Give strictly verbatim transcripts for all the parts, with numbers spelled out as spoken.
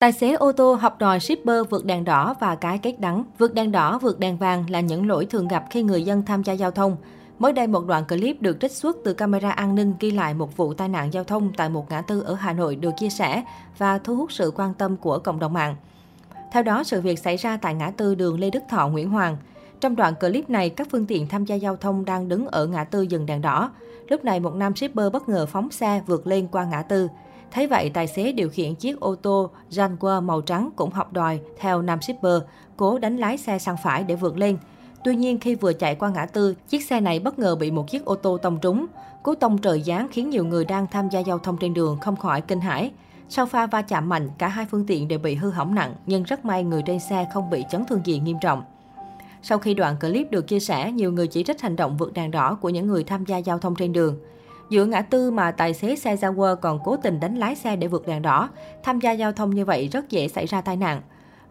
Tài xế ô tô học đòi shipper vượt đèn đỏ và cái két đắng. Vượt đèn đỏ, vượt đèn vàng là những lỗi thường gặp khi người dân tham gia giao thông. Mới đây, một đoạn clip được trích xuất từ camera an ninh ghi lại một vụ tai nạn giao thông tại một ngã tư ở Hà Nội được chia sẻ và thu hút sự quan tâm của cộng đồng mạng. Theo đó, sự việc xảy ra tại ngã tư đường Lê Đức Thọ, Nguyễn Hoàng. Trong đoạn clip này, các phương tiện tham gia giao thông đang đứng ở ngã tư dừng đèn đỏ. Lúc này, một nam shipper bất ngờ phóng xe vượt lên qua ngã tư. Thấy vậy, tài xế điều khiển chiếc ô tô Jaguar màu trắng cũng học đòi theo nam shipper, cố đánh lái xe sang phải để vượt lên. Tuy nhiên, khi vừa chạy qua ngã tư, chiếc xe này bất ngờ bị một chiếc ô tô tông trúng. Cú tông trời giáng khiến nhiều người đang tham gia giao thông trên đường không khỏi kinh hãi. Sau pha va chạm mạnh, cả hai phương tiện đều bị hư hỏng nặng, nhưng rất may người trên xe không bị chấn thương gì nghiêm trọng. Sau khi đoạn clip được chia sẻ, nhiều người chỉ trích hành động vượt đèn đỏ của những người tham gia giao thông trên đường. Giữa ngã tư mà tài xế xe Jaguar còn cố tình đánh lái xe để vượt đèn đỏ, tham gia giao thông như vậy rất dễ xảy ra tai nạn.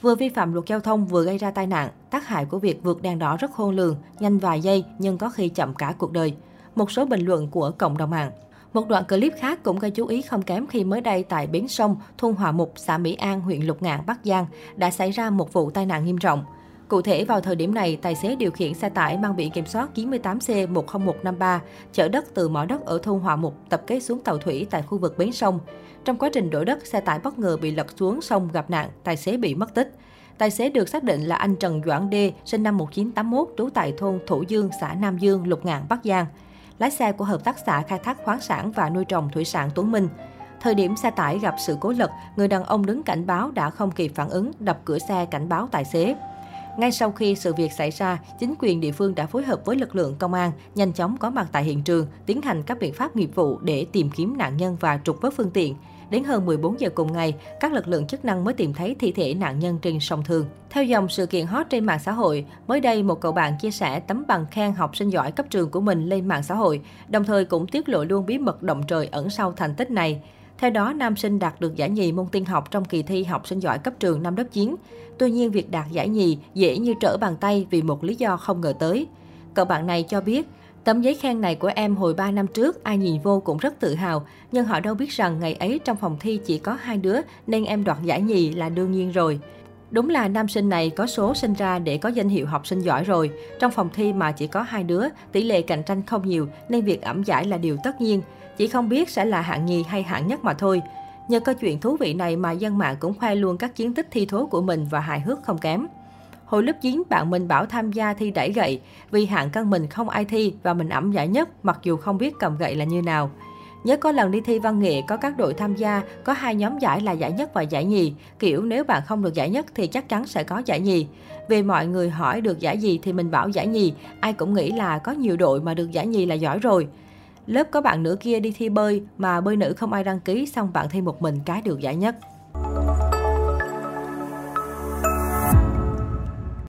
Vừa vi phạm luật giao thông vừa gây ra tai nạn, tác hại của việc vượt đèn đỏ rất khôn lường, nhanh vài giây nhưng có khi chậm cả cuộc đời. Một số bình luận của cộng đồng mạng. Một đoạn clip khác cũng gây chú ý không kém khi mới đây tại bến sông thôn Hòa Mục, xã Mỹ An, huyện Lục Ngạn, Bắc Giang đã xảy ra một vụ tai nạn nghiêm trọng. Cụ thể, vào thời điểm này, tài xế điều khiển xe tải mang biển kiểm soát chín tám C một không một năm ba chở đất từ mỏ đất ở thôn Hòa Mục tập kết xuống tàu thủy tại khu vực bến sông. Trong quá trình đổ đất, xe tải bất ngờ bị lật xuống sông gặp nạn, tài xế bị mất tích. Tài xế được xác định là anh Trần Doãn Đê, sinh năm một nghìn chín trăm tám mươi mốt, trú tại thôn Thủ Dương, xã Nam Dương, Lục Ngạn, Bắc Giang. Lái xe của hợp tác xã khai thác khoáng sản và nuôi trồng thủy sản Tuấn Minh. Thời điểm xe tải gặp sự cố lật, người đàn ông đứng cảnh báo đã không kịp phản ứng, đập cửa xe cảnh báo tài xế. Ngay sau khi sự việc xảy ra, chính quyền địa phương đã phối hợp với lực lượng công an, nhanh chóng có mặt tại hiện trường, tiến hành các biện pháp nghiệp vụ để tìm kiếm nạn nhân và trục vớt phương tiện. Đến hơn mười bốn giờ cùng ngày, các lực lượng chức năng mới tìm thấy thi thể nạn nhân trên sông Thương. Theo dòng sự kiện hot trên mạng xã hội, mới đây một cậu bạn chia sẻ tấm bằng khen học sinh giỏi cấp trường của mình lên mạng xã hội, đồng thời cũng tiết lộ luôn bí mật động trời ẩn sau thành tích này. Theo đó, nam sinh đạt được giải nhì môn tin học trong kỳ thi học sinh giỏi cấp trường năm lớp chín. Tuy nhiên, việc đạt giải nhì dễ như trở bàn tay vì một lý do không ngờ tới. Cậu bạn này cho biết, tấm giấy khen này của em hồi ba năm trước ai nhìn vô cũng rất tự hào, nhưng họ đâu biết rằng ngày ấy trong phòng thi chỉ có hai đứa nên em đoạt giải nhì là đương nhiên rồi. Đúng là nam sinh này có số sinh ra để có danh hiệu học sinh giỏi rồi. Trong phòng thi mà chỉ có hai đứa, tỷ lệ cạnh tranh không nhiều nên việc ẵm giải là điều tất nhiên. Chỉ không biết sẽ là hạng nhì hay hạng nhất mà thôi. Nhờ câu chuyện thú vị này mà dân mạng cũng khoe luôn các chiến tích thi thố của mình và hài hước không kém. Hồi lớp chín, bạn mình bảo tham gia thi đẩy gậy vì hạng căn mình không ai thi và mình ẵm giải nhất mặc dù không biết cầm gậy là như nào. Nhớ có lần đi thi văn nghệ có các đội tham gia, có hai nhóm giải là giải nhất và giải nhì. Kiểu nếu bạn không được giải nhất thì chắc chắn sẽ có giải nhì. Vì mọi người hỏi được giải gì thì mình bảo giải nhì, ai cũng nghĩ là có nhiều đội mà được giải nhì là giỏi rồi. Lớp có bạn nữ kia đi thi bơi mà bơi nữ không ai đăng ký, xong bạn thi một mình cái được giải nhất.